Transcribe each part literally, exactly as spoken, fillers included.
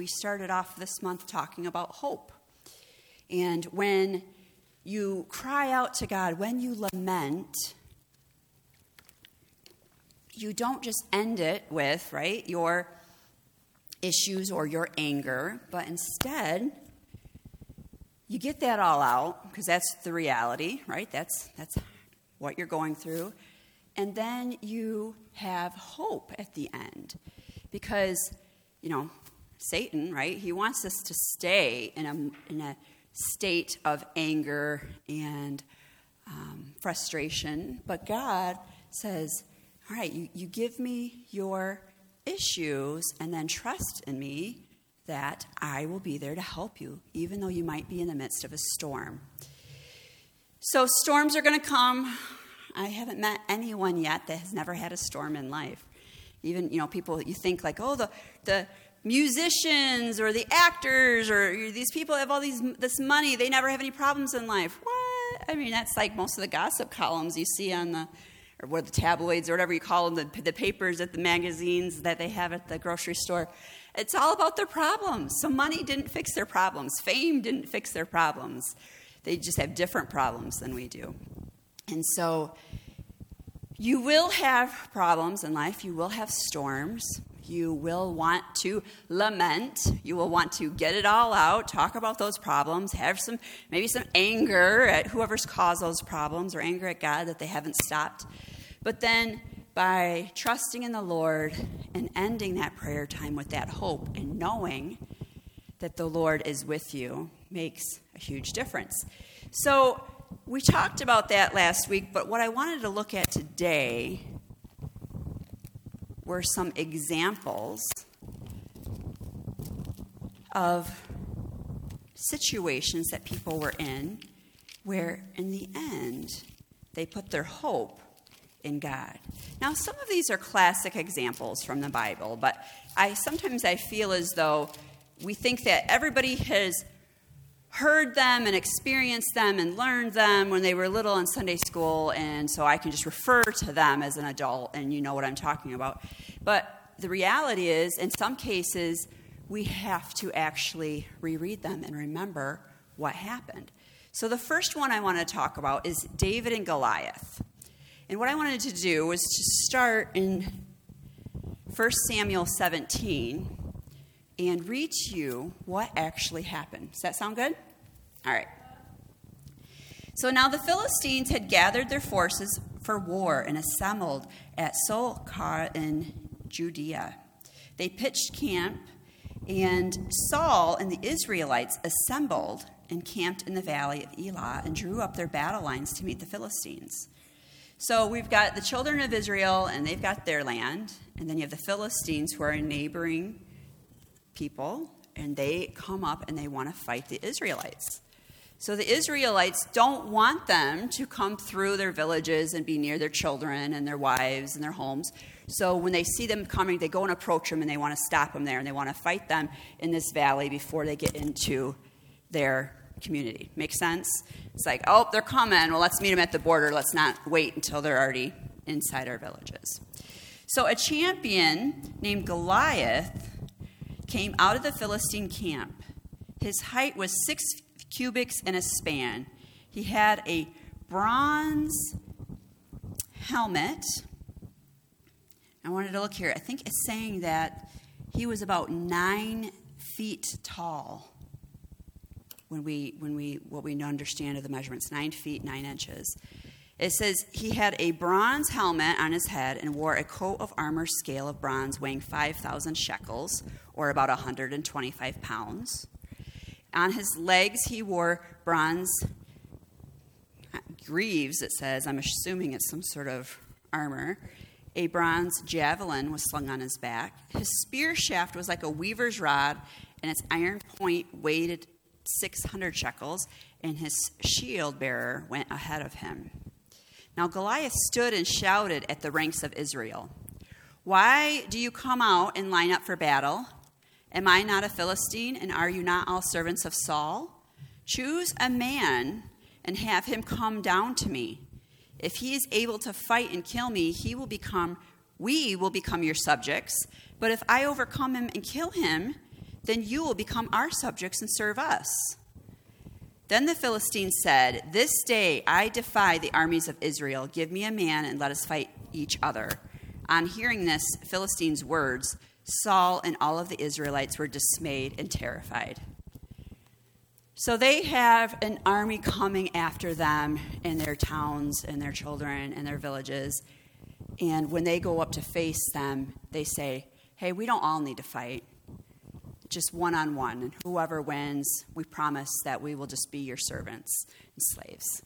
we started off this month talking about hope. And when you cry out to God, when you lament, you don't just end it with, right, your issues or your anger, but instead you get that all out, because that's the reality, right? That's that's what you're going through. And then you have hope at the end, because, you know, Satan, right, he wants us to stay in a, in a state of anger and um, frustration. But God says, all right, you, you give me your issues and then trust in me that I will be there to help you, even though you might be in the midst of a storm. So storms are going to come. I haven't met anyone yet that has never had a storm in life. Even, you know, people, you think like, oh, the the musicians or the actors or these people have all these this money. They never have any problems in life. What? I mean, that's like most of the gossip columns you see on the, or what the tabloids or whatever you call them, the, the papers at the magazines that they have at the grocery store. It's all about their problems. So money didn't fix their problems. Fame didn't fix their problems. They just have different problems than we do. And so you will have problems in life. You will have storms. You will want to lament. You will want to get it all out, talk about those problems, have some maybe some anger at whoever's caused those problems, or anger at God that they haven't stopped. But then by trusting in the Lord and ending that prayer time with that hope and knowing that the Lord is with you makes a huge difference. So we talked about that last week, but what I wanted to look at today were some examples of situations that people were in where, in the end, they put their hope in God. Now, some of these are classic examples from the Bible, but I sometimes I feel as though we think that everybody has heard them and experienced them and learned them when they were little in Sunday school, and so I can just refer to them as an adult, and you know what I'm talking about. But the reality is, in some cases, we have to actually reread them and remember what happened. So the first one I want to talk about is David and Goliath. And what I wanted to do was to start in First Samuel seventeen and read to you what actually happened. Does that sound good? All right. So now the Philistines had gathered their forces for war and assembled at Sokar in Judea. They pitched camp, and Saul and the Israelites assembled and camped in the valley of Elah and drew up their battle lines to meet the Philistines. So we've got the children of Israel, and they've got their land. And then you have the Philistines, who are a neighboring people, and they come up and they want to fight the Israelites. So the Israelites don't want them to come through their villages and be near their children and their wives and their homes. So when they see them coming, they go and approach them, and they want to stop them there, and they want to fight them in this valley before they get into their community. Makes sense? It's like, oh, they're coming. Well, let's meet them at the border. Let's not wait until they're already inside our villages. So a champion named Goliath came out of the Philistine camp. His height was six cubits and a span. He had a bronze helmet. I wanted to look here. I think it's saying that he was about nine feet tall. When we, when we, what we understand of the measurements, nine feet, nine inches. It says he had a bronze helmet on his head and wore a coat of armor scale of bronze weighing five thousand shekels, or about one hundred twenty-five pounds. On his legs, he wore bronze greaves, it says. I'm assuming it's some sort of armor. A bronze javelin was slung on his back. His spear shaft was like a weaver's rod, and its iron point weighted six hundred shekels, and his shield bearer went ahead of him. Now Goliath stood and shouted at the ranks of Israel, "Why do you come out and line up for battle? Am I not a Philistine, and are you not all servants of Saul? Choose a man and have him come down to me. If he is able to fight and kill me, he will become, we will become your subjects. But if I overcome him and kill him, Then you will become our subjects and serve us." Then the Philistine said, "This day I defy the armies of Israel. Give me a man and let us fight each other." On hearing this Philistine's words, Saul and all of the Israelites were dismayed and terrified. So they have an army coming after them in their towns and their children and their villages. And when they go up to face them, they say, "Hey, we don't all need to fight. Just one-on-one, and whoever wins, we promise that we will just be your servants and slaves."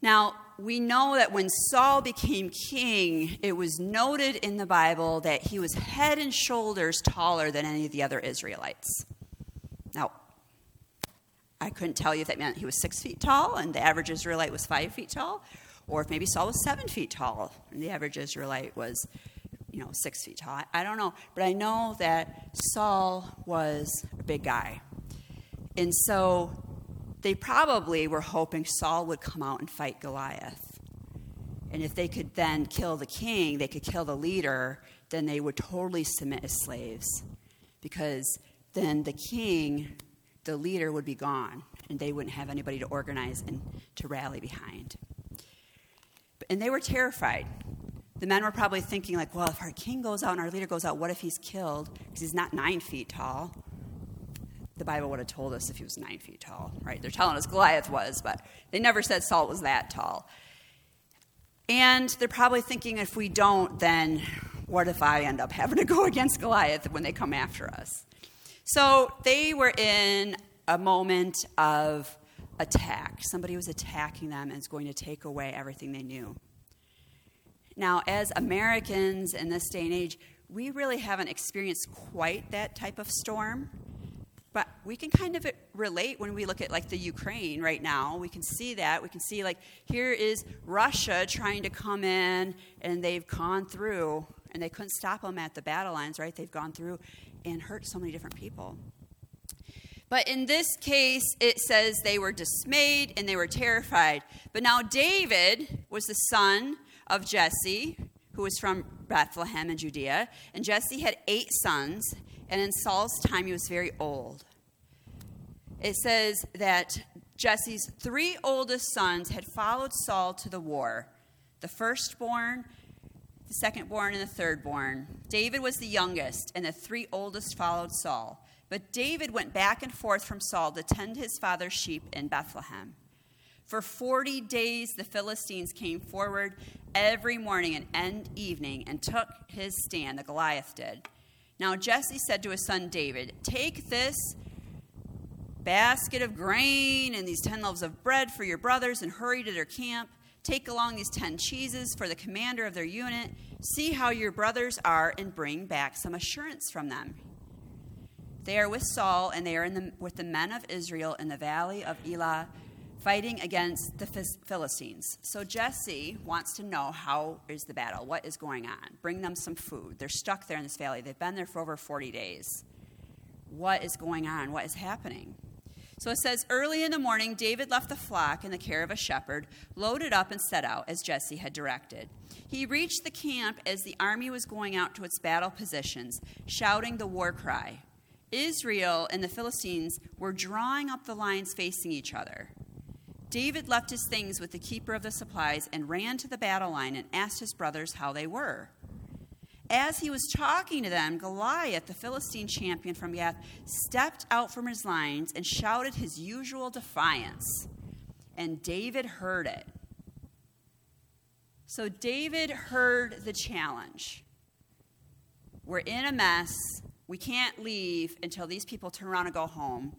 Now, we know that when Saul became king, it was noted in the Bible that he was head and shoulders taller than any of the other Israelites. Now, I couldn't tell you if that meant he was six feet tall and the average Israelite was five feet tall, or if maybe Saul was seven feet tall and the average Israelite was you know, six feet tall. I don't know. But I know that Saul was a big guy. And so they probably were hoping Saul would come out and fight Goliath. And if they could then kill the king, they could kill the leader, then they would totally submit as slaves. Because then the king, the leader, would be gone. And they wouldn't have anybody to organize and to rally behind. And they were terrified. The men were probably thinking, like, well, if our king goes out and our leader goes out, what if he's killed? Because he's not nine feet tall. The Bible would have told us if he was nine feet tall, right? They're telling us Goliath was, but they never said Saul was that tall. And they're probably thinking, if we don't, then what if I end up having to go against Goliath when they come after us? So they were in a moment of attack. Somebody was attacking them and was going to take away everything they knew. Now, as Americans in this day and age, we really haven't experienced quite that type of storm. But we can kind of relate when we look at, like, the Ukraine right now. We can see that. We can see, like, here is Russia trying to come in, and they've gone through. And they couldn't stop them at the battle lines, right? They've gone through and hurt so many different people. But in this case, it says they were dismayed and they were terrified. But now David was the son of Jesse, who was from Bethlehem in Judea. And Jesse had eight sons, and in Saul's time he was very old. It says that Jesse's three oldest sons had followed Saul to the war, the firstborn, the secondborn, and the thirdborn. David was the youngest, and the three oldest followed Saul. But David went back and forth from Saul to tend his father's sheep in Bethlehem. For forty days, the Philistines came forward every morning and evening and took his stand, the Goliath did. Now Jesse said to his son David, "Take this basket of grain and these ten loaves of bread for your brothers and hurry to their camp. Take along these ten cheeses for the commander of their unit. See how your brothers are and bring back some assurance from them. They are with Saul and they are in the, with the men of Israel in the valley of Elah, fighting against the Philistines." So Jesse wants to know, how is the battle? What is going on? Bring them some food. They're stuck there in this valley. They've been there for over forty days. What is going on? What is happening? So it says, early in the morning, David left the flock in the care of a shepherd, loaded up and set out as Jesse had directed. He reached the camp as the army was going out to its battle positions, shouting the war cry. Israel and the Philistines were drawing up the lines facing each other. David left his things with the keeper of the supplies and ran to the battle line and asked his brothers how they were. As he was talking to them, Goliath, the Philistine champion from Gath, stepped out from his lines and shouted his usual defiance. And David heard it. So David heard the challenge. We're in a mess. We can't leave until these people turn around and go home.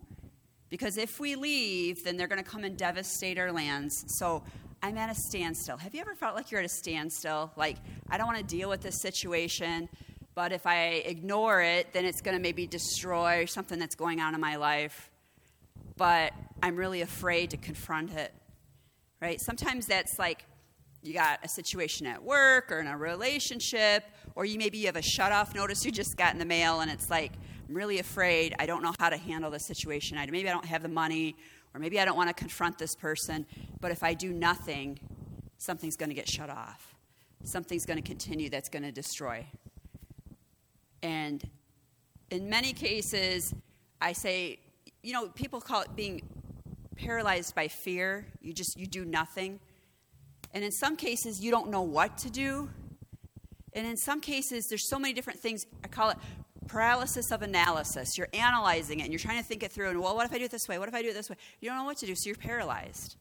Because if we leave, then they're going to come and devastate our lands. So I'm at a standstill. Have you ever felt like you're at a standstill? Like, I don't want to deal with this situation, but if I ignore it, then it's going to maybe destroy something that's going on in my life. But I'm really afraid to confront it, right? Sometimes that's like you got a situation at work or in a relationship, or you maybe you have a shut-off notice you just got in the mail, and it's like, I'm really afraid. I don't know how to handle this situation. I, maybe I don't have the money, or maybe I don't want to confront this person. But if I do nothing, something's going to get shut off. Something's going to continue that's going to destroy. And in many cases, I say, you know, people call it being paralyzed by fear. You just, you do nothing. And in some cases, you don't know what to do. And in some cases, there's so many different things. I call it paralysis of analysis. You're analyzing it, and you're trying to think it through. And, well, what if I do it this way? What if I do it this way? You don't know what to do, so you're paralyzed.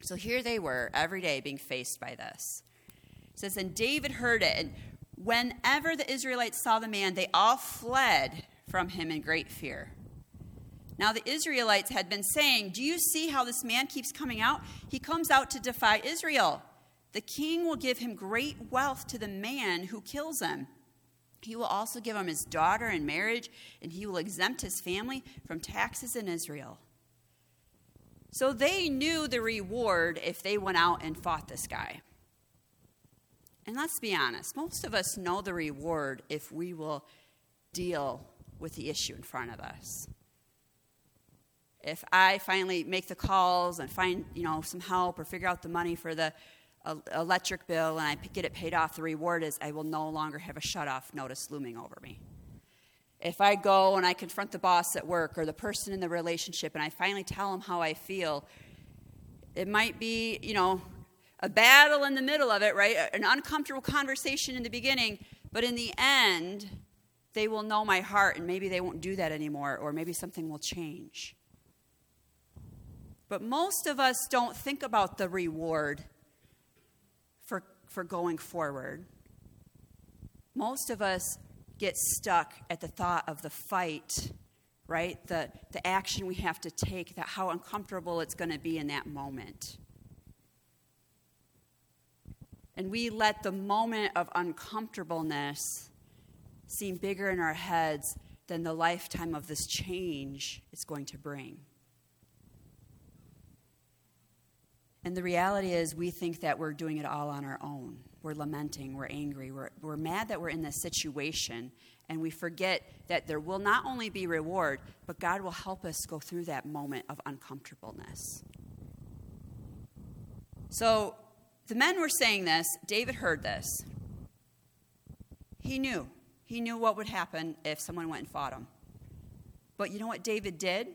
So here they were every day being faced by this. It says, and David heard it. And whenever the Israelites saw the man, they all fled from him in great fear. Now the Israelites had been saying, do you see how this man keeps coming out? He comes out to defy Israel. The king will give him great wealth to the man who kills him. He will also give him his daughter in marriage, and he will exempt his family from taxes in Israel. So they knew the reward if they went out and fought this guy. And let's be honest, most of us know the reward if we will deal with the issue in front of us. If I finally make the calls and find, you know, some help or figure out the money for the electric bill and I get it paid off, the reward is I will no longer have a shut-off notice looming over me. If I go and I confront the boss at work or the person in the relationship and I finally tell them how I feel, it might be, you know, a battle in the middle of it, right? An uncomfortable conversation in the beginning, but in the end, they will know my heart and maybe they won't do that anymore or maybe something will change. But most of us don't think about the reward for, for going forward. Most of us get stuck at the thought of the fight, right? The, the action we have to take, that how uncomfortable it's going to be in that moment. And we let the moment of uncomfortableness seem bigger in our heads than the lifetime of this change it's going to bring. And the reality is we think that we're doing it all on our own. We're lamenting, we're angry, we're, we're mad that we're in this situation, and we forget that there will not only be reward, but God will help us go through that moment of uncomfortableness. So the men were saying this. David heard this. He knew. He knew what would happen if someone went and fought him. But you know what David did?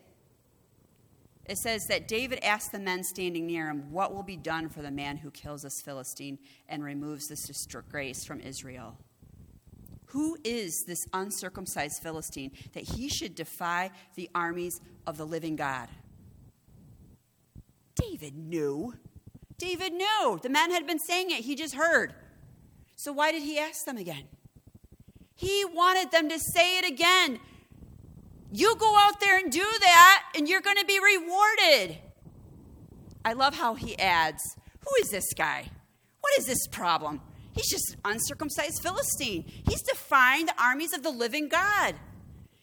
It says that David asked the men standing near him, what will be done for the man who kills this Philistine and removes this disgrace from Israel? Who is this uncircumcised Philistine that he should defy the armies of the living God? David knew. David knew. The men had been saying it. He just heard. So why did he ask them again? He wanted them to say it again. You go out there and do that, and you're going to be rewarded. I love how he adds, who is this guy? What is this problem? He's just an uncircumcised Philistine. He's defying the armies of the living God.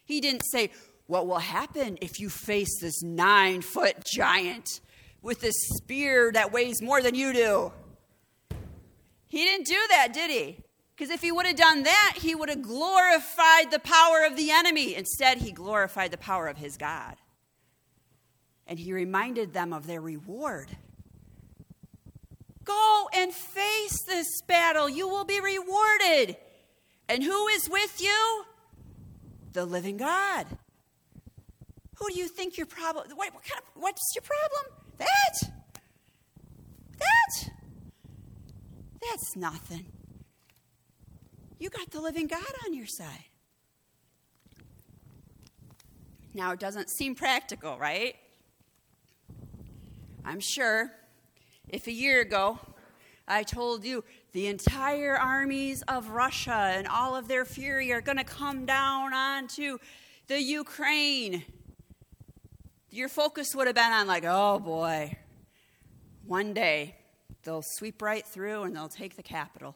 He didn't say, what will happen if you face this nine-foot giant with this spear that weighs more than you do? He didn't do that, did he? Because if he would have done that, he would have glorified the power of the enemy. Instead, he glorified the power of his God. And he reminded them of their reward. Go and face this battle. You will be rewarded. And who is with you? The living God. Who do you think your problem... What, what kind of, what's your problem? That. That. That's nothing. You got the living God on your side. Now, it doesn't seem practical, right? I'm sure if a year ago I told you the entire armies of Russia and all of their fury are going to come down onto the Ukraine, your focus would have been on like, oh boy, one day they'll sweep right through and they'll take the capital.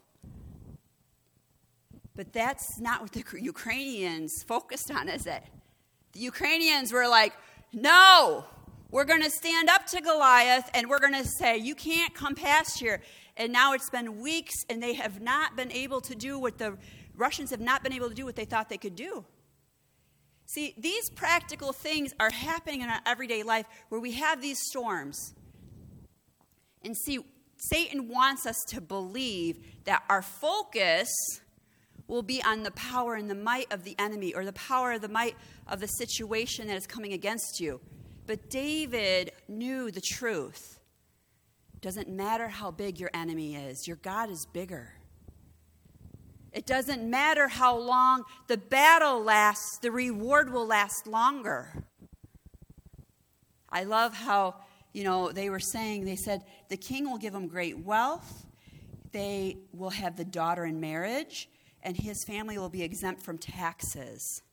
But that's not what the Ukrainians focused on, is it? The Ukrainians were like, no, we're going to stand up to Goliath and we're going to say, you can't come past here. And now it's been weeks and they have not been able to do what the Russians have not been able to do what they thought they could do. See, these practical things are happening in our everyday life where we have these storms. And see, Satan wants us to believe that our focus will be on the power and the might of the enemy, or the power and the might of the situation that is coming against you. But David knew the truth. Doesn't matter how big your enemy is, your God is bigger. It doesn't matter how long the battle lasts, the reward will last longer. I love how, you know, they were saying, they said, the king will give them great wealth, they will have the daughter in marriage, and his family will be exempt from taxes.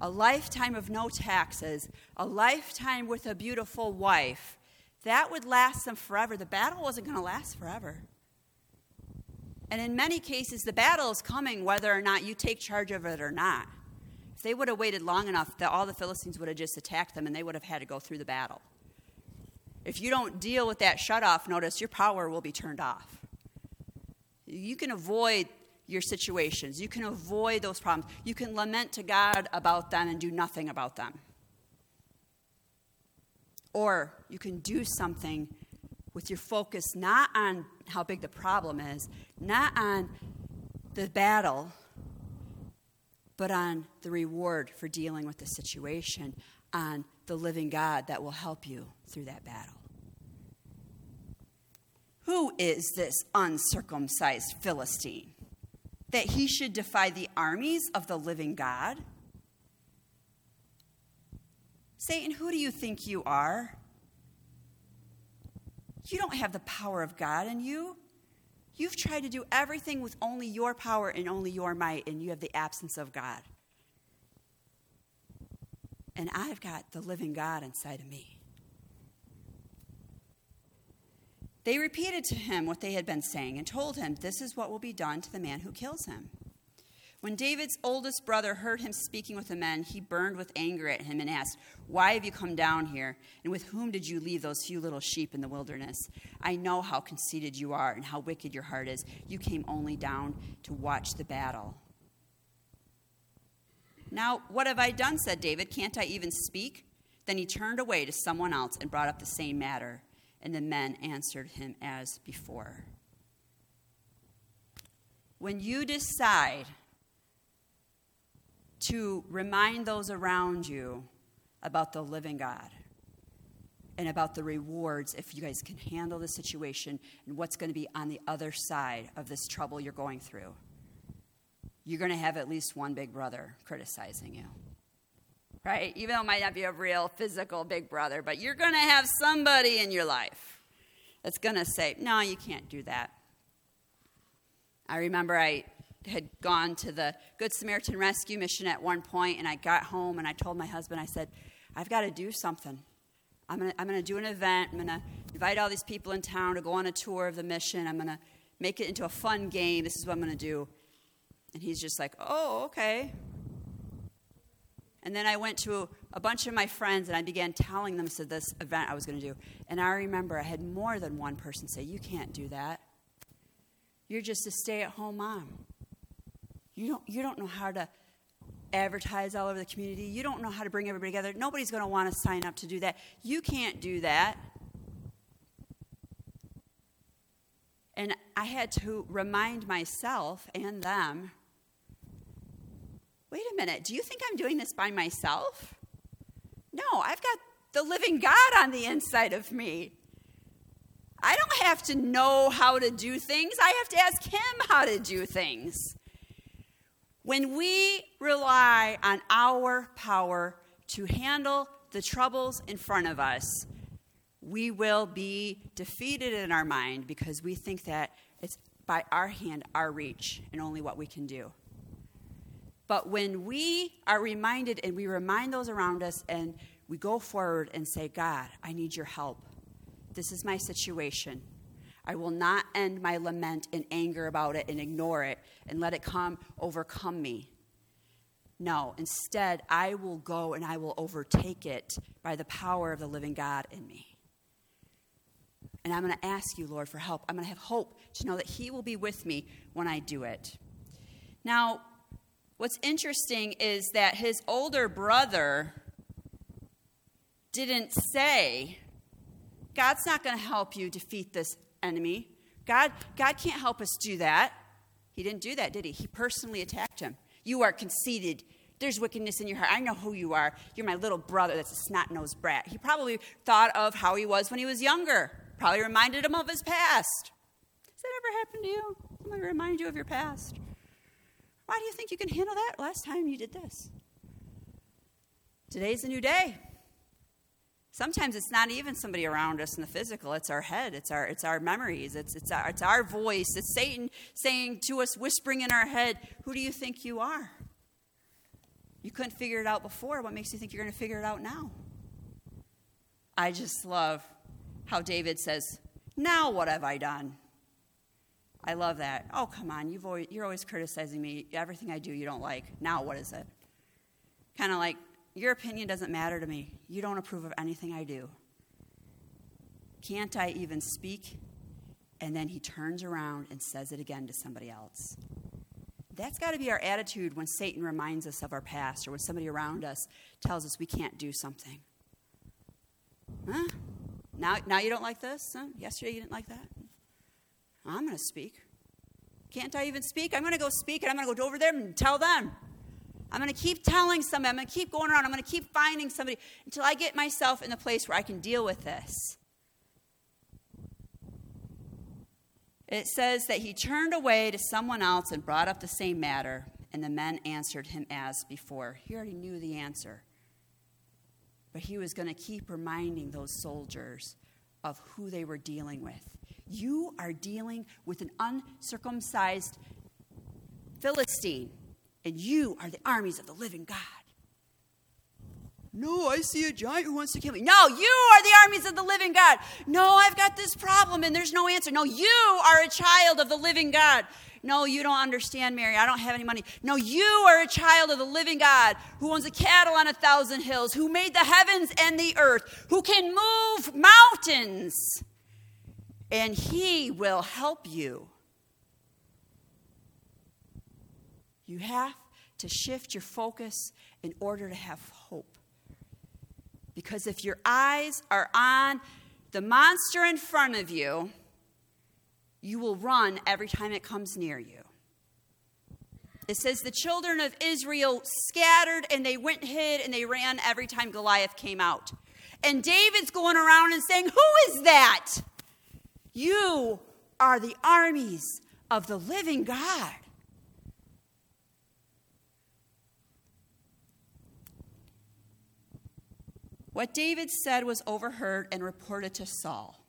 A lifetime of no taxes, a lifetime with a beautiful wife, that would last them forever. The battle wasn't going to last forever. And in many cases, the battle is coming whether or not you take charge of it or not. If they would have waited long enough, that all the Philistines would have just attacked them and they would have had to go through the battle. If you don't deal with that shut-off notice, your power will be turned off. You can avoid your situations. You can avoid those problems. You can lament to God about them and do nothing about them. Or you can do something with your focus not on how big the problem is, not on the battle, but on the reward for dealing with the situation, on the living God that will help you through that battle. Who is this uncircumcised Philistine that he should defy the armies of the living God? Satan, who do you think you are? You don't have the power of God in you. You've tried to do everything with only your power and only your might, and you have the absence of God. And I've got the living God inside of me. They repeated to him what they had been saying and told him, this is what will be done to the man who kills him. When David's oldest brother heard him speaking with the men, he burned with anger at him and asked, why have you come down here? And with whom did you leave those few little sheep in the wilderness? I know how conceited you are and how wicked your heart is. You came only down to watch the battle. Now, what have I done, said David. Can't I even speak? Then he turned away to someone else and brought up the same matter. And the men answered him as before. When you decide to remind those around you about the living God and about the rewards, if you guys can handle the situation and what's going to be on the other side of this trouble you're going through, you're going to have at least one big brother criticizing you, right? Even though it might not be a real physical big brother, but you're going to have somebody in your life that's going to say, no, you can't do that. I remember I had gone to the Good Samaritan Rescue Mission at one point, and I got home, and I told my husband, I said, I've got to do something. I'm going to, I'm going to do an event. I'm going to invite all these people in town to go on a tour of the mission. I'm going to make it into a fun game. This is what I'm going to do. And he's just like, oh, okay. And then I went to a bunch of my friends, and I began telling them so this event I was going to do. And I remember I had more than one person say, you can't do that. You're just a stay-at-home mom. You don't, you don't know how to advertise all over the community. You don't know how to bring everybody together. Nobody's going to want to sign up to do that. You can't do that. And I had to remind myself and them, wait a minute, do you think I'm doing this by myself? No, I've got the living God on the inside of me. I don't have to know how to do things. I have to ask him how to do things. When we rely on our power to handle the troubles in front of us, we will be defeated in our mind because we think that it's by our hand, our reach, and only what we can do. But when we are reminded and we remind those around us and we go forward and say, God, I need your help. This is my situation. I will not end my lament and anger about it and ignore it and let it come overcome me. No, instead, I will go and I will overtake it by the power of the living God in me. And I'm going to ask you, Lord, for help. I'm going to have hope to know that he will be with me when I do it. Now, what's interesting is that his older brother didn't say, God's not going to help you defeat this enemy. God, God can't help us do that. He He didn't do that, did he? He personally attacked him. You are conceited. There's wickedness in your heart. I know who you are. You're my little brother that's a snot-nosed brat. He probably thought of how he was when he was younger. Probably reminded him of his past. Has that ever happened to you? Somebody remind you of your past? Why do you think you can handle that? Last time you did this. Today's a new day. Sometimes it's not even somebody around us in the physical. It's our head. It's our it's our memories. It's it's our, it's our voice. It's Satan saying to us, whispering in our head, who do you think you are? You couldn't figure it out before. What makes you think you're going to figure it out now? I just love how David says, now what have I done? I love that. Oh, come on. You've always, you're always criticizing me. Everything I do you don't like. Now what is it? Kind of like, your opinion doesn't matter to me. You don't approve of anything I do. Can't I even speak? And then he turns around and says it again to somebody else. That's got to be our attitude when Satan reminds us of our past or when somebody around us tells us we can't do something. Huh? Now, now you don't like this? Huh? Yesterday you didn't like that? I'm going to speak. Can't I even speak? I'm going to go speak, and I'm going to go over there and tell them. I'm going to keep telling somebody. I'm going to keep going around. I'm going to keep finding somebody until I get myself in the place where I can deal with this. It says that he turned away to someone else and brought up the same matter, and the men answered him as before. He already knew the answer. But he was going to keep reminding those soldiers of who they were dealing with. You are dealing with an uncircumcised Philistine, and you are the armies of the living God. No, I see a giant who wants to kill me. No, you are the armies of the living God. No, I've got this problem and there's no answer. No, you are a child of the living God. No, you don't understand, Mary. I don't have any money. No, you are a child of the living God who owns the cattle on a thousand hills, who made the heavens and the earth, who can move mountains. And he will help you. You have to shift your focus in order to have hope. Because if your eyes are on the monster in front of you, you will run every time it comes near you. It says the children of Israel scattered, and they went hid, and they ran every time Goliath came out. And David's going around and saying, who is that? You are the armies of the living God. What David said was overheard and reported to Saul,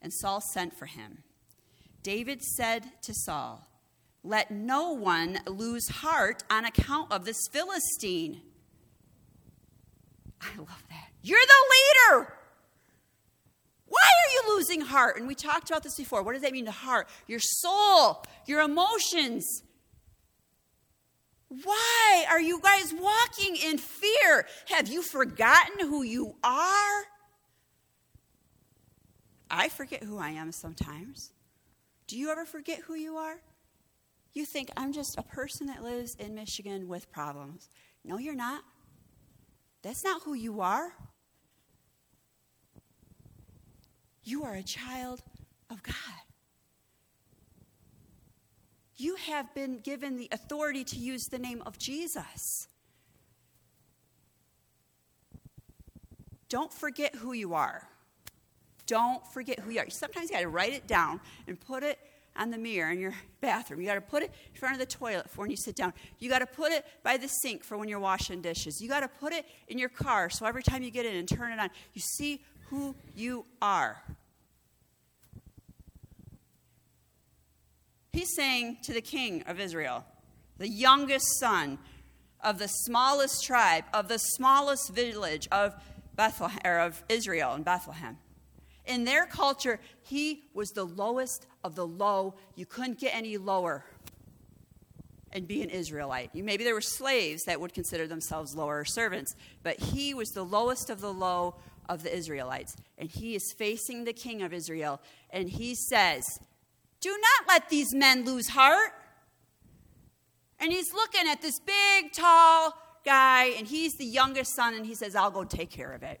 and Saul sent for him. David said to Saul, let no one lose heart on account of this Philistine. I love that. You're the leader. Why are you losing heart? And we talked about this before. What does that mean to heart? Your soul, your emotions. Why are you guys walking in fear? Have you forgotten who you are? I forget who I am sometimes. Do you ever forget who you are? You think, I'm just a person that lives in Michigan with problems. No, you're not. That's not who you are. You are a child of God. You have been given the authority to use the name of Jesus. Don't forget who you are. Don't forget who you are. Sometimes you got to write it down and put it on the mirror in your bathroom. You got to put it in front of the toilet for when you sit down. You got to put it by the sink for when you're washing dishes. You got to put it in your car so every time you get in and turn it on, you see who you are. He's saying to the king of Israel, the youngest son of the smallest tribe, of the smallest village of Bethlehem, or of Israel in Bethlehem. In their culture, he was the lowest of the low. You couldn't get any lower and be an Israelite. Maybe there were slaves that would consider themselves lower servants, but he was the lowest of the low of the Israelites. And he is facing the king of Israel, and he says, do not let these men lose heart. And he's looking at this big, tall guy, and he's the youngest son, and he says, I'll go take care of it.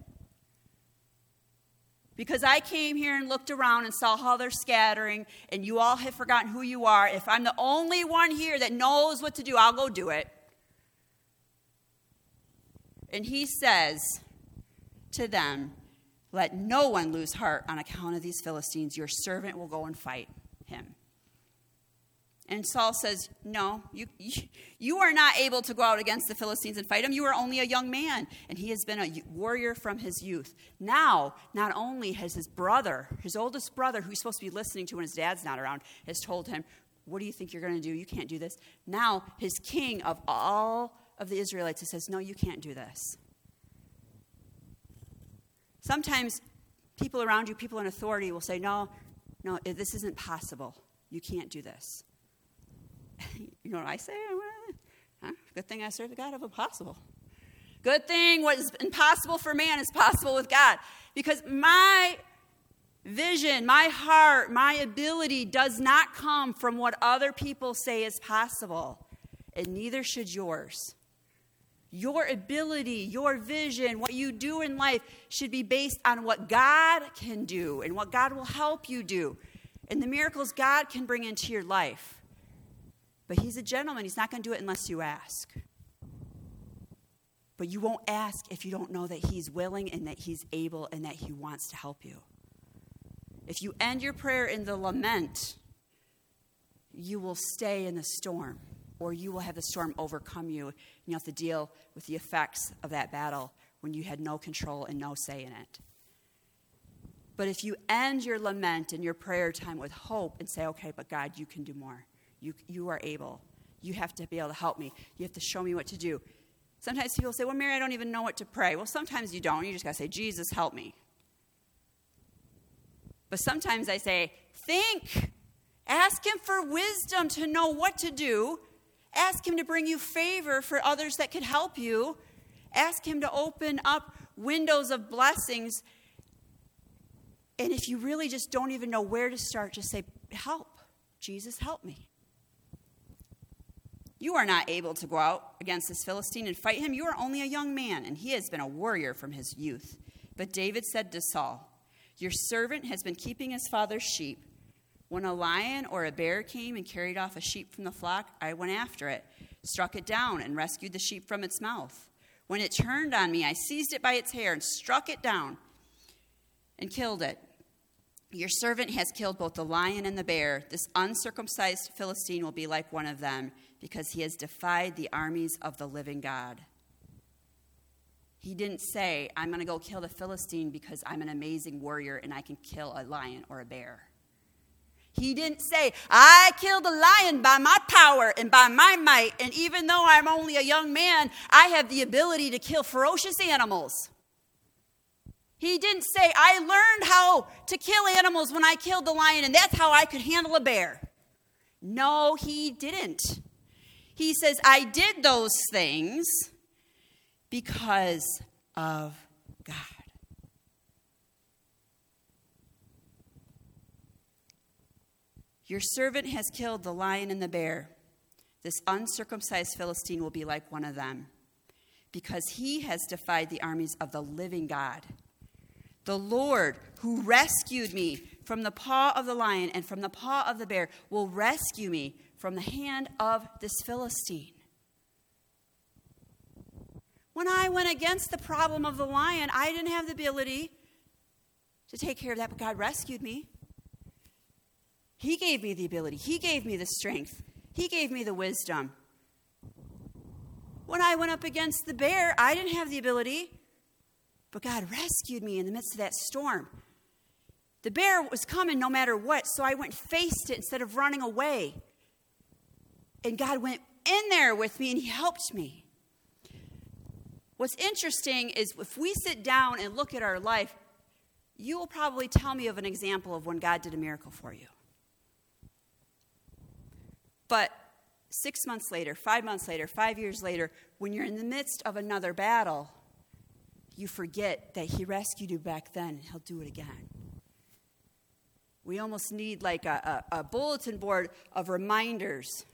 Because I came here and looked around and saw how they're scattering, and you all have forgotten who you are. If I'm the only one here that knows what to do, I'll go do it. And he says to them, let no one lose heart on account of these Philistines. Your servant will go and fight him. And Saul says, no, you, you are not able to go out against the Philistines and fight them. You are only a young man, and he has been a warrior from his youth. Now, not only has his brother, his oldest brother, who he's supposed to be listening to when his dad's not around, has told him, what do you think you're going to do? You can't do this. Now, his king of all of the Israelites, he says, no, you can't do this. Sometimes people around you, people in authority, will say, no, no, this isn't possible. You can't do this. You know what I say? Huh? Good thing I serve the God of impossible. Good thing what is impossible for man is possible with God. Because my vision, my heart, my ability does not come from what other people say is possible. And neither should yours. Your ability, your vision, what you do in life should be based on what God can do and what God will help you do. And the miracles God can bring into your life. But he's a gentleman. He's not going to do it unless you ask. But you won't ask if you don't know that he's willing and that he's able and that he wants to help you. If you end your prayer in the lament, you will stay in the storm, or you will have the storm overcome you, and you'll have to deal with the effects of that battle when you had no control and no say in it. But if you end your lament and your prayer time with hope and say, okay, but God, you can do more. You you are able. You have to be able to help me. You have to show me what to do. Sometimes people say, well, Mary, I don't even know what to pray. Well, sometimes you don't. You just got to say, Jesus, help me. But sometimes I say, think. Ask him for wisdom to know what to do. Ask him to bring you favor for others that could help you. Ask him to open up windows of blessings. And if you really just don't even know where to start, just say, help. Jesus, help me. You are not able to go out against this Philistine and fight him. You are only a young man, and he has been a warrior from his youth. But David said to Saul, your servant has been keeping his father's sheep. When a lion or a bear came and carried off a sheep from the flock, I went after it, struck it down, and rescued the sheep from its mouth. When it turned on me, I seized it by its hair and struck it down and killed it. Your servant has killed both the lion and the bear. This uncircumcised Philistine will be like one of them, because he has defied the armies of the living God. He didn't say, I'm going to go kill the Philistine because I'm an amazing warrior and I can kill a lion or a bear. He didn't say, I killed a lion by my power and by my might, and even though I'm only a young man, I have the ability to kill ferocious animals. He didn't say, I learned how to kill animals when I killed the lion, and that's how I could handle a bear. No, he didn't. He says, I did those things because of God. Your servant has killed the lion and the bear. This uncircumcised Philistine will be like one of them, because he has defied the armies of the living God. The Lord, who rescued me from the paw of the lion and from the paw of the bear, will rescue me from the hand of this Philistine. When I went against the problem of the lion, I didn't have the ability to take care of that, but God rescued me. He gave me the ability. He gave me the strength. He gave me the wisdom. When I went up against the bear, I didn't have the ability, but God rescued me in the midst of that storm. The bear was coming no matter what, so I went and faced it instead of running away. And God went in there with me, and he helped me. What's interesting is if we sit down and look at our life, you will probably tell me of an example of when God did a miracle for you. But six months later, five months later, five years later, when you're in the midst of another battle, you forget that he rescued you back then, and he'll do it again. We almost need like a, a, a bulletin board of reminders.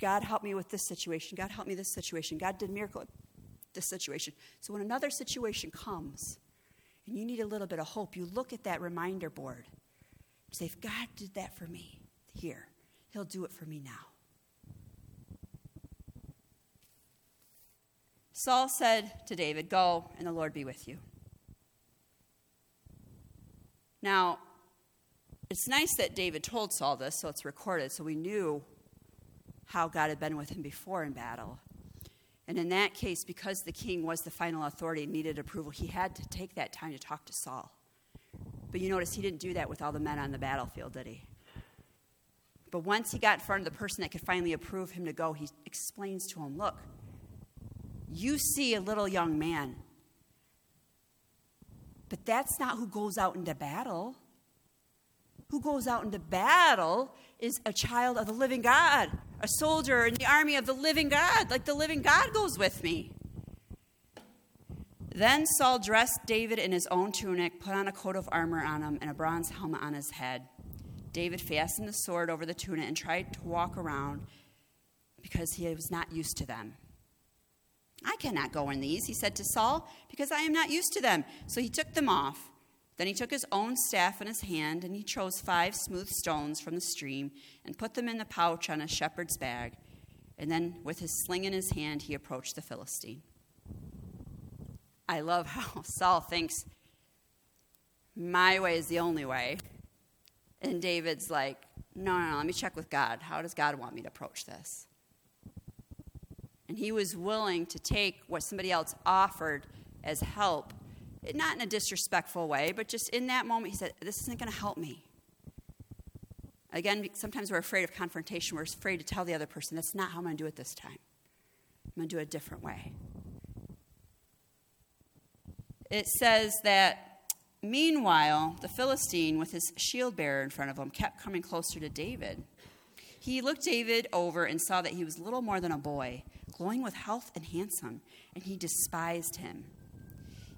God helped me with this situation. God helped me this situation. God did a miracle at this situation. So when another situation comes, and you need a little bit of hope, you look at that reminder board and say, if God did that for me here, he'll do it for me now. Saul said to David, go, and the Lord be with you. Now, it's nice that David told Saul this, so it's recorded, so we knew how God had been with him before in battle. And in that case, because the king was the final authority and needed approval, he had to take that time to talk to Saul. But you notice he didn't do that with all the men on the battlefield, did he? But once he got in front of the person that could finally approve him to go, he explains to him, look, you see a little young man, but that's not who goes out into battle. Who goes out into battle is a child of the living God, a soldier in the army of the living God, like the living God goes with me. Then Saul dressed David in his own tunic, put on a coat of armor on him and a bronze helmet on his head. David fastened the sword over the tunic and tried to walk around because he was not used to them. I cannot go in these, he said to Saul, because I am not used to them. So he took them off. Then he took his own staff in his hand, and he chose five smooth stones from the stream and put them in the pouch on a shepherd's bag. And then with his sling in his hand, he approached the Philistine. I love how Saul thinks, my way is the only way. And David's like, no, no, no, let me check with God. How does God want me to approach this? And he was willing to take what somebody else offered as help, not in a disrespectful way, but just in that moment, he said, this isn't going to help me. Again, sometimes we're afraid of confrontation. We're afraid to tell the other person, that's not how I'm going to do it this time. I'm going to do it a different way. It says that, meanwhile, the Philistine, with his shield bearer in front of him, kept coming closer to David. He looked David over and saw that he was little more than a boy, glowing with health and handsome, and he despised him.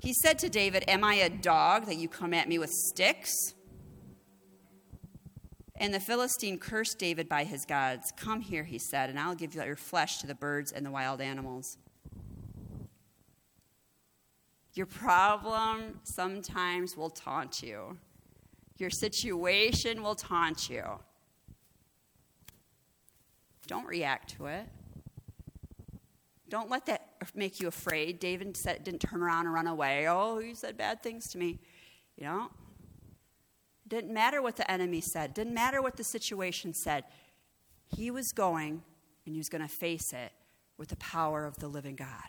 He said to David, am I a dog that you come at me with sticks? And the Philistine cursed David by his gods. Come here, he said, and I'll give your flesh to the birds and the wild animals. Your problem sometimes will taunt you. Your situation will taunt you. Don't react to it. Don't let that make you afraid. David said, didn't turn around and run away. Oh, you said bad things to me. You know? Didn't matter what the enemy said. Didn't matter what the situation said. He was going, and he was going to face it with the power of the living God.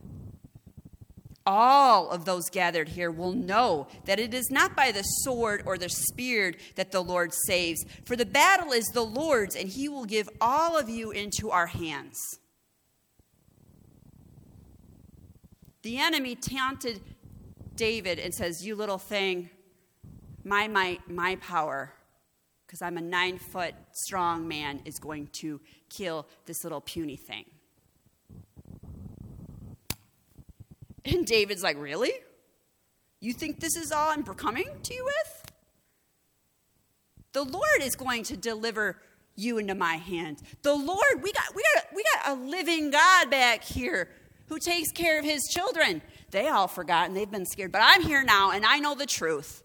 All of those gathered here will know that it is not by the sword or the spear that the Lord saves, for the battle is the Lord's, and he will give all of you into our hands. The enemy taunted David and says, you little thing, my might, my power, because I'm a nine-foot strong man, is going to kill this little puny thing. And David's like, really? You think this is all I'm coming to you with? The Lord is going to deliver you into my hand. The Lord, we got we got we got a living God back here who takes care of his children. They all forgot and they've been scared, but I'm here now and I know the truth.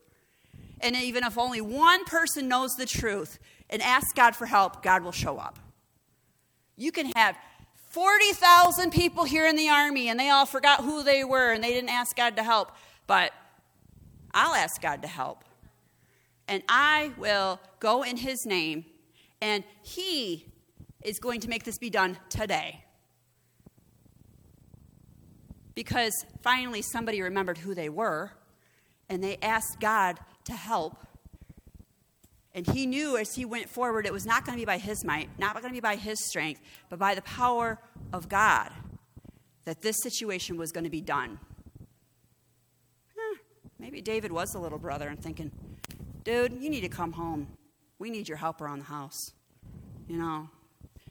And even if only one person knows the truth and asks God for help, God will show up. You can have forty thousand people here in the army, and they all forgot who they were, and they didn't ask God to help. But I'll ask God to help. And I will go in his name, and he is going to make this be done today. Because finally somebody remembered who they were, and they asked God to help. And he knew as he went forward, it was not going to be by his might, not going to be by his strength, but by the power of God that this situation was going to be done. Maybe David was the little brother and thinking, dude, you need to come home. We need your help around the house. You know,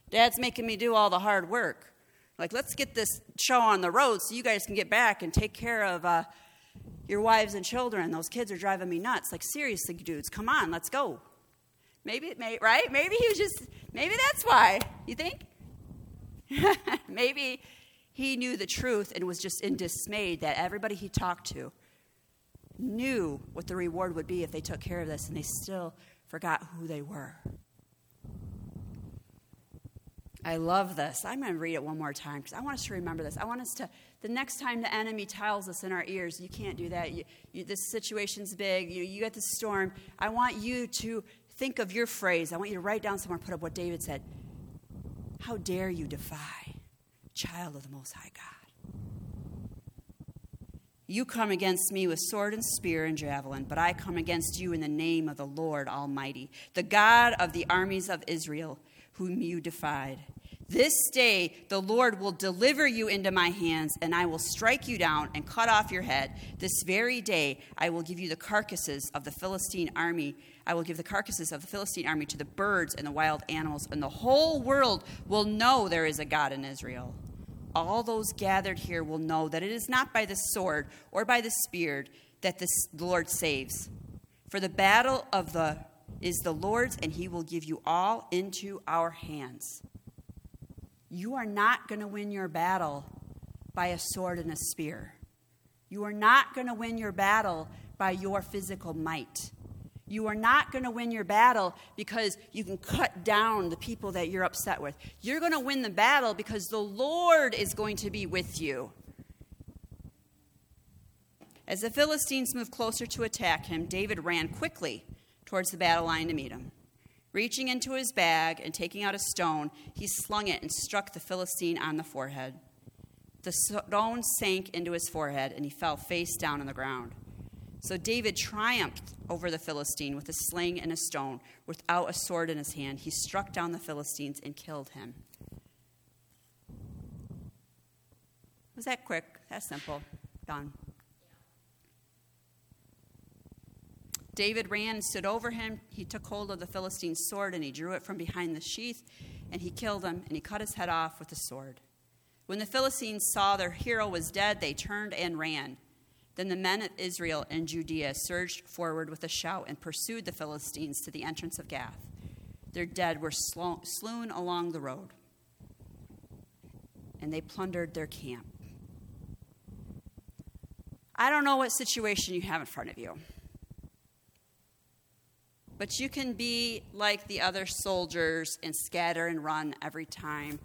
Dad's making me do all the hard work. Like, let's get this show on the road so you guys can get back and take care of uh, your wives and children. Those kids are driving me nuts. Like, seriously, dudes, come on, let's go. Maybe, it may, right? Maybe he was just, maybe that's why. You think? Maybe he knew the truth and was just in dismay that everybody he talked to knew what the reward would be if they took care of this, and they still forgot who they were. I love this. I'm going to read it one more time because I want us to remember this. I want us to, the next time the enemy tells us in our ears, you can't do that, you, you, this situation's big, you, you got this storm, I want you to think of your phrase. I want you to write down somewhere, put up what David said. How dare you defy, child of the Most High God? You come against me with sword and spear and javelin, but I come against you in the name of the Lord Almighty, the God of the armies of Israel, whom you defied. This day the Lord will deliver you into my hands, and I will strike you down and cut off your head. This very day I will give you the carcasses of the Philistine army. I will give the carcasses of the Philistine army to the birds and the wild animals, and the whole world will know there is a God in Israel. All those gathered here will know that it is not by the sword or by the spear that the Lord saves. For the battle of the is the Lord's, and he will give you all into our hands. You are not going to win your battle by a sword and a spear. You are not going to win your battle by your physical might. You are not going to win your battle because you can cut down the people that you're upset with. You're going to win the battle because the Lord is going to be with you. As the Philistines moved closer to attack him, David ran quickly towards the battle line to meet him. Reaching into his bag and taking out a stone, he slung it and struck the Philistine on the forehead. The stone sank into his forehead, and he fell face down on the ground. So David triumphed over the Philistine with a sling and a stone. Without a sword in his hand, he struck down the Philistines and killed him. Was that quick? That's simple. Done. David ran and stood over him. He took hold of the Philistine's sword, and he drew it from behind the sheath, and he killed him, and he cut his head off with the sword. When the Philistines saw their hero was dead, they turned and ran. Then the men of Israel and Judea surged forward with a shout and pursued the Philistines to the entrance of Gath. Their dead were slewn along the road, and they plundered their camp. I don't know what situation you have in front of you, but you can be like the other soldiers and scatter and run every time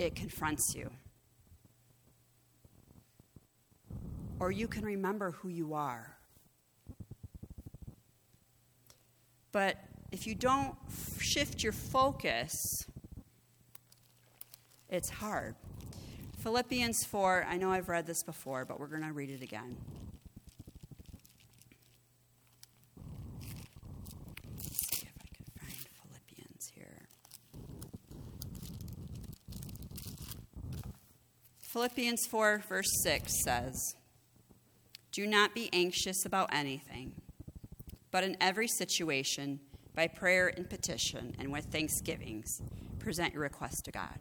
it confronts you. Or you can remember who you are. But if you don't shift your focus, it's hard. Philippians four, I know I've read this before, but we're going to read it again. Philippians four, verse six says, do not be anxious about anything, but in every situation, by prayer and petition, and with thanksgivings, present your request to God.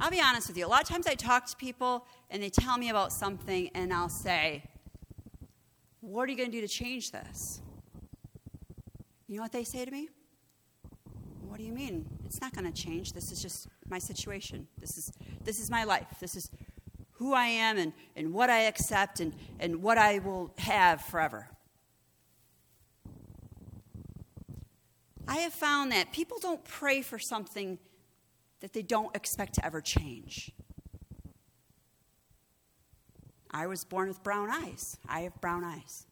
I'll be honest with you. A lot of times I talk to people, and they tell me about something, and I'll say, what are you going to do to change this? You know what they say to me? What do you mean? It's not going to change. This is just my situation. This is this is my life. This is who I am and, and what I accept and, and what I will have forever. I have found that people don't pray for something that they don't expect to ever change. I was born with brown eyes. I have brown eyes.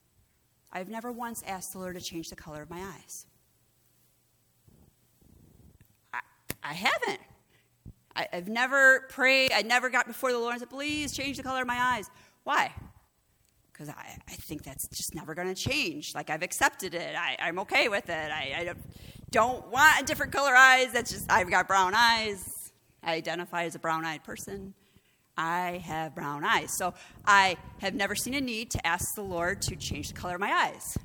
I've never once asked the Lord to change the color of my eyes. I, I haven't. I, I've never prayed. I never got before the Lord and said, please change the color of my eyes. Why? Because I, I think that's just never going to change. Like, I've accepted it. I, I'm okay with it. I, I don't, don't want a different color eyes. That's just, I've got brown eyes. I identify as a brown-eyed person. I have brown eyes. So I have never seen a need to ask the Lord to change the color of my eyes.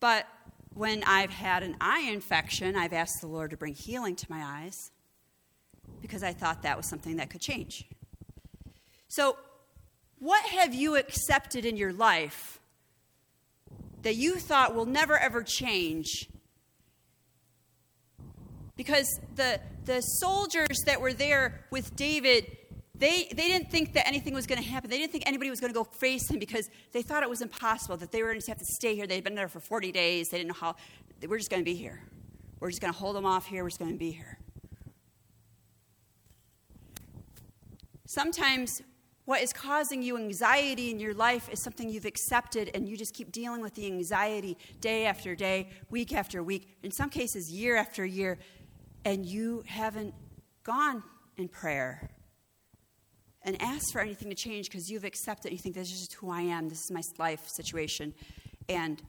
But when I've had an eye infection, I've asked the Lord to bring healing to my eyes because I thought that was something that could change. So what have you accepted in your life that you thought will never, ever change? Because the the soldiers that were there with David, they, they didn't think that anything was going to happen. They didn't think anybody was going to go face him because they thought it was impossible, that they were going to have to stay here. They'd been there for forty days. They didn't know how. We're just going to be here. We're just going to hold them off here. We're just going to be here. Sometimes what is causing you anxiety in your life is something you've accepted, and you just keep dealing with the anxiety day after day, week after week, in some cases year after year, and you haven't gone in prayer and asked for anything to change because you've accepted. You think, this is just who I am. This is my life situation. And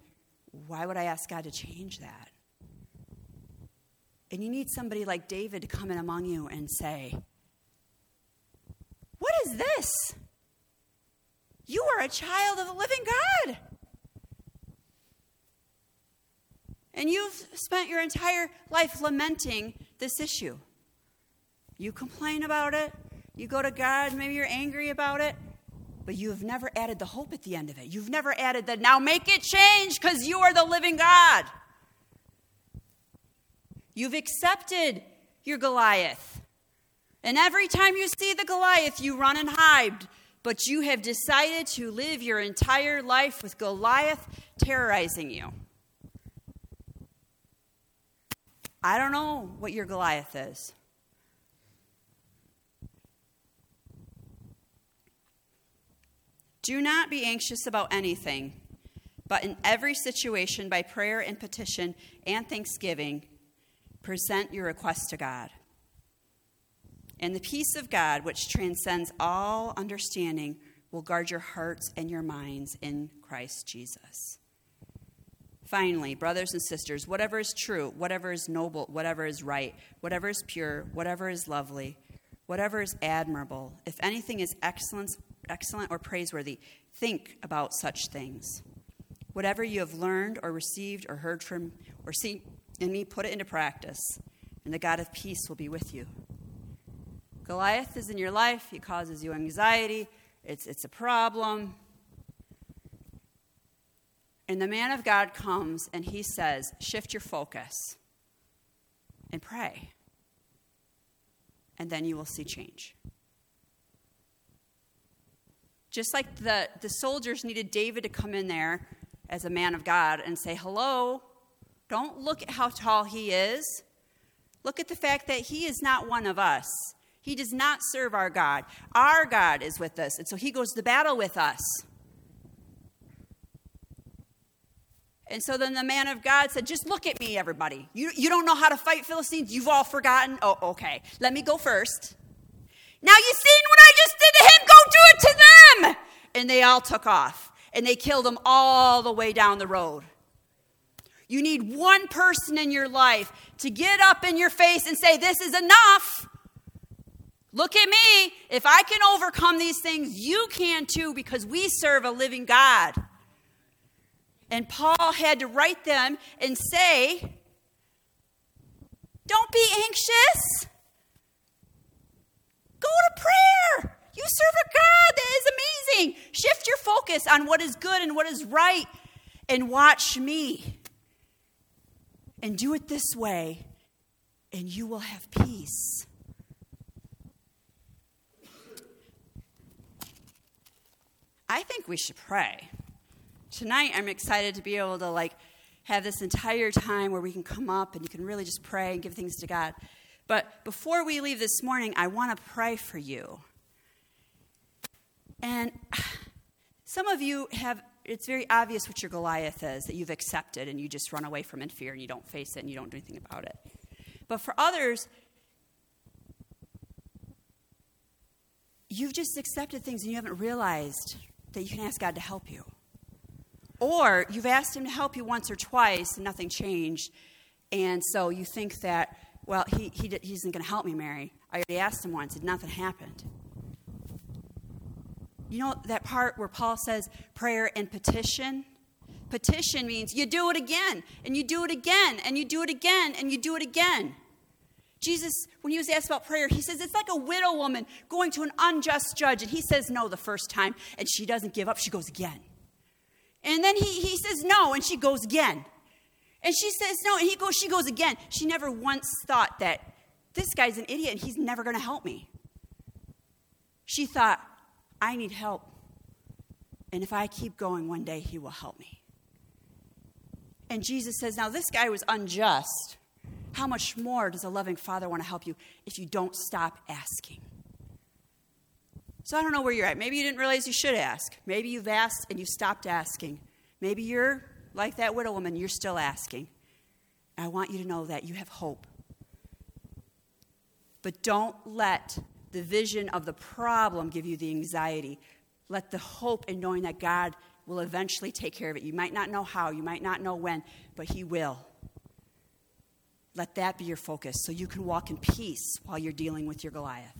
why would I ask God to change that? And you need somebody like David to come in among you and say, what is this? You are a child of the living God. And you've spent your entire life lamenting this issue. You complain about it. You go to God. Maybe you're angry about it. But you have never added the hope at the end of it. You've never added the, now make it change because you are the living God. You've accepted your Goliath. And every time you see the Goliath, you run and hide. But you have decided to live your entire life with Goliath terrorizing you. I don't know what your Goliath is. Do not be anxious about anything, but in every situation, by prayer and petition and thanksgiving, present your request to God. And the peace of God, which transcends all understanding, will guard your hearts and your minds in Christ Jesus. Finally, brothers and sisters, whatever is true, whatever is noble, whatever is right, whatever is pure, whatever is lovely, whatever is admirable, if anything is excellent, excellent or praiseworthy, think about such things. Whatever you have learned or received or heard from or seen in me, put it into practice, and the God of peace will be with you. Goliath is in your life. He causes you anxiety. It's, it's a problem. And the man of God comes and he says, shift your focus and pray. And then you will see change. Just like the, the soldiers needed David to come in there as a man of God and say, hello, don't look at how tall he is. Look at the fact that he is not one of us. He does not serve our God. Our God is with us, and so he goes to battle with us. And so then the man of God said, just look at me, everybody. You, you don't know how to fight Philistines? You've all forgotten? Oh, okay. Let me go first. Now you seen what I just did to him? Go do it to them. And they all took off, and they killed them all the way down the road. You need one person in your life to get up in your face and say, this is enough. Look at me. If I can overcome these things, you can too, because we serve a living God. And Paul had to write them and say, don't be anxious. Go to prayer. You serve a God that is amazing. Shift your focus on what is good and what is right, and watch me. And do it this way, and you will have peace. I think we should pray. Tonight, I'm excited to be able to like have this entire time where we can come up and you can really just pray and give things to God. But before we leave this morning, I want to pray for you. And some of you have, it's very obvious what your Goliath is, that you've accepted and you just run away from in fear and you don't face it and you don't do anything about it. But for others, you've just accepted things and you haven't realized that you can ask God to help you. Or you've asked him to help you once or twice and nothing changed. And so you think that well, he, he, did, he isn't going to help me, Mary. I already asked him once, and nothing happened. You know that part where Paul says prayer and petition? Petition means you do it again, and you do it again, and you do it again, and you do it again. Jesus, when he was asked about prayer, he says it's like a widow woman going to an unjust judge, and he says no the first time, and she doesn't give up. She goes again. And then he, he says no, and she goes again. And she says no, and he goes, she goes again. She never once thought that this guy's an idiot and he's never going to help me. She thought, I need help. And if I keep going, one day he will help me. And Jesus says, now this guy was unjust. How much more does a loving Father want to help you if you don't stop asking? So I don't know where you're at. Maybe you didn't realize you should ask. Maybe you've asked and you stopped asking. Maybe you're like that widow woman, you're still asking. And I want you to know that you have hope. But don't let the vision of the problem give you the anxiety. Let the hope in knowing that God will eventually take care of it. You might not know how, you might not know when, but he will. Let that be your focus so you can walk in peace while you're dealing with your Goliath.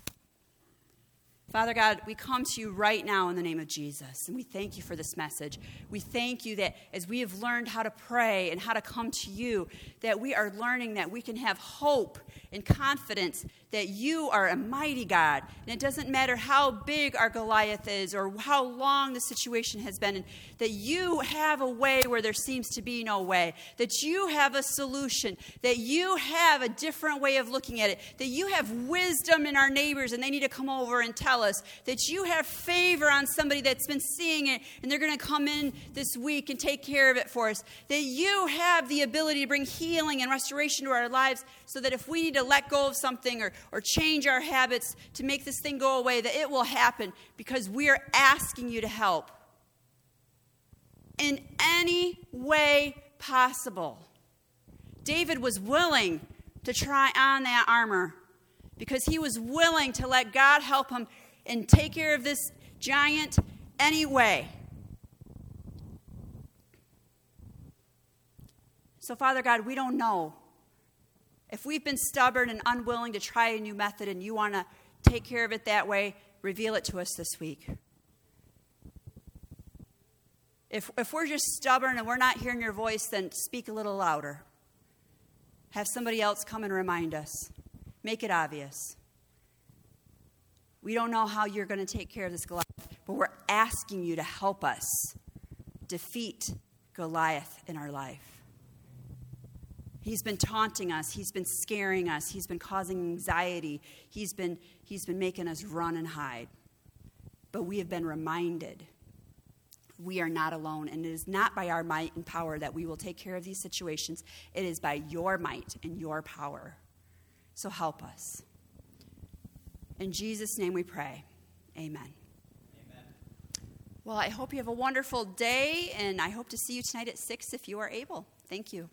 Father God, we come to you right now in the name of Jesus, and we thank you for this message. We thank you that as we have learned how to pray and how to come to you, that we are learning that we can have hope and confidence that you are a mighty God, and it doesn't matter how big our Goliath is or how long the situation has been, and that you have a way where there seems to be no way, that you have a solution, that you have a different way of looking at it, that you have wisdom in our neighbors, and they need to come over and tell us that you have favor on somebody that's been seeing it, and they're going to come in this week and take care of it for us, that you have the ability to bring healing and restoration to our lives, so that if we need to let go of something or, or change our habits to make this thing go away, that it will happen because we are asking you to help in any way possible. David was willing to try on that armor because he was willing to let God help him and take care of this giant anyway. So, Father God, we don't know. If we've been stubborn and unwilling to try a new method and you want to take care of it that way, reveal it to us this week. If, if we're just stubborn and we're not hearing your voice, then speak a little louder. Have somebody else come and remind us. Make it obvious. We don't know how you're going to take care of this Goliath, but we're asking you to help us defeat Goliath in our life. He's been taunting us. He's been scaring us. He's been causing anxiety. He's been, he's been making us run and hide. But we have been reminded we are not alone, and it is not by our might and power that we will take care of these situations. It is by your might and your power. So help us. In Jesus' name we pray. Amen. Amen. Well, I hope you have a wonderful day, and I hope to see you tonight at six if you are able. Thank you.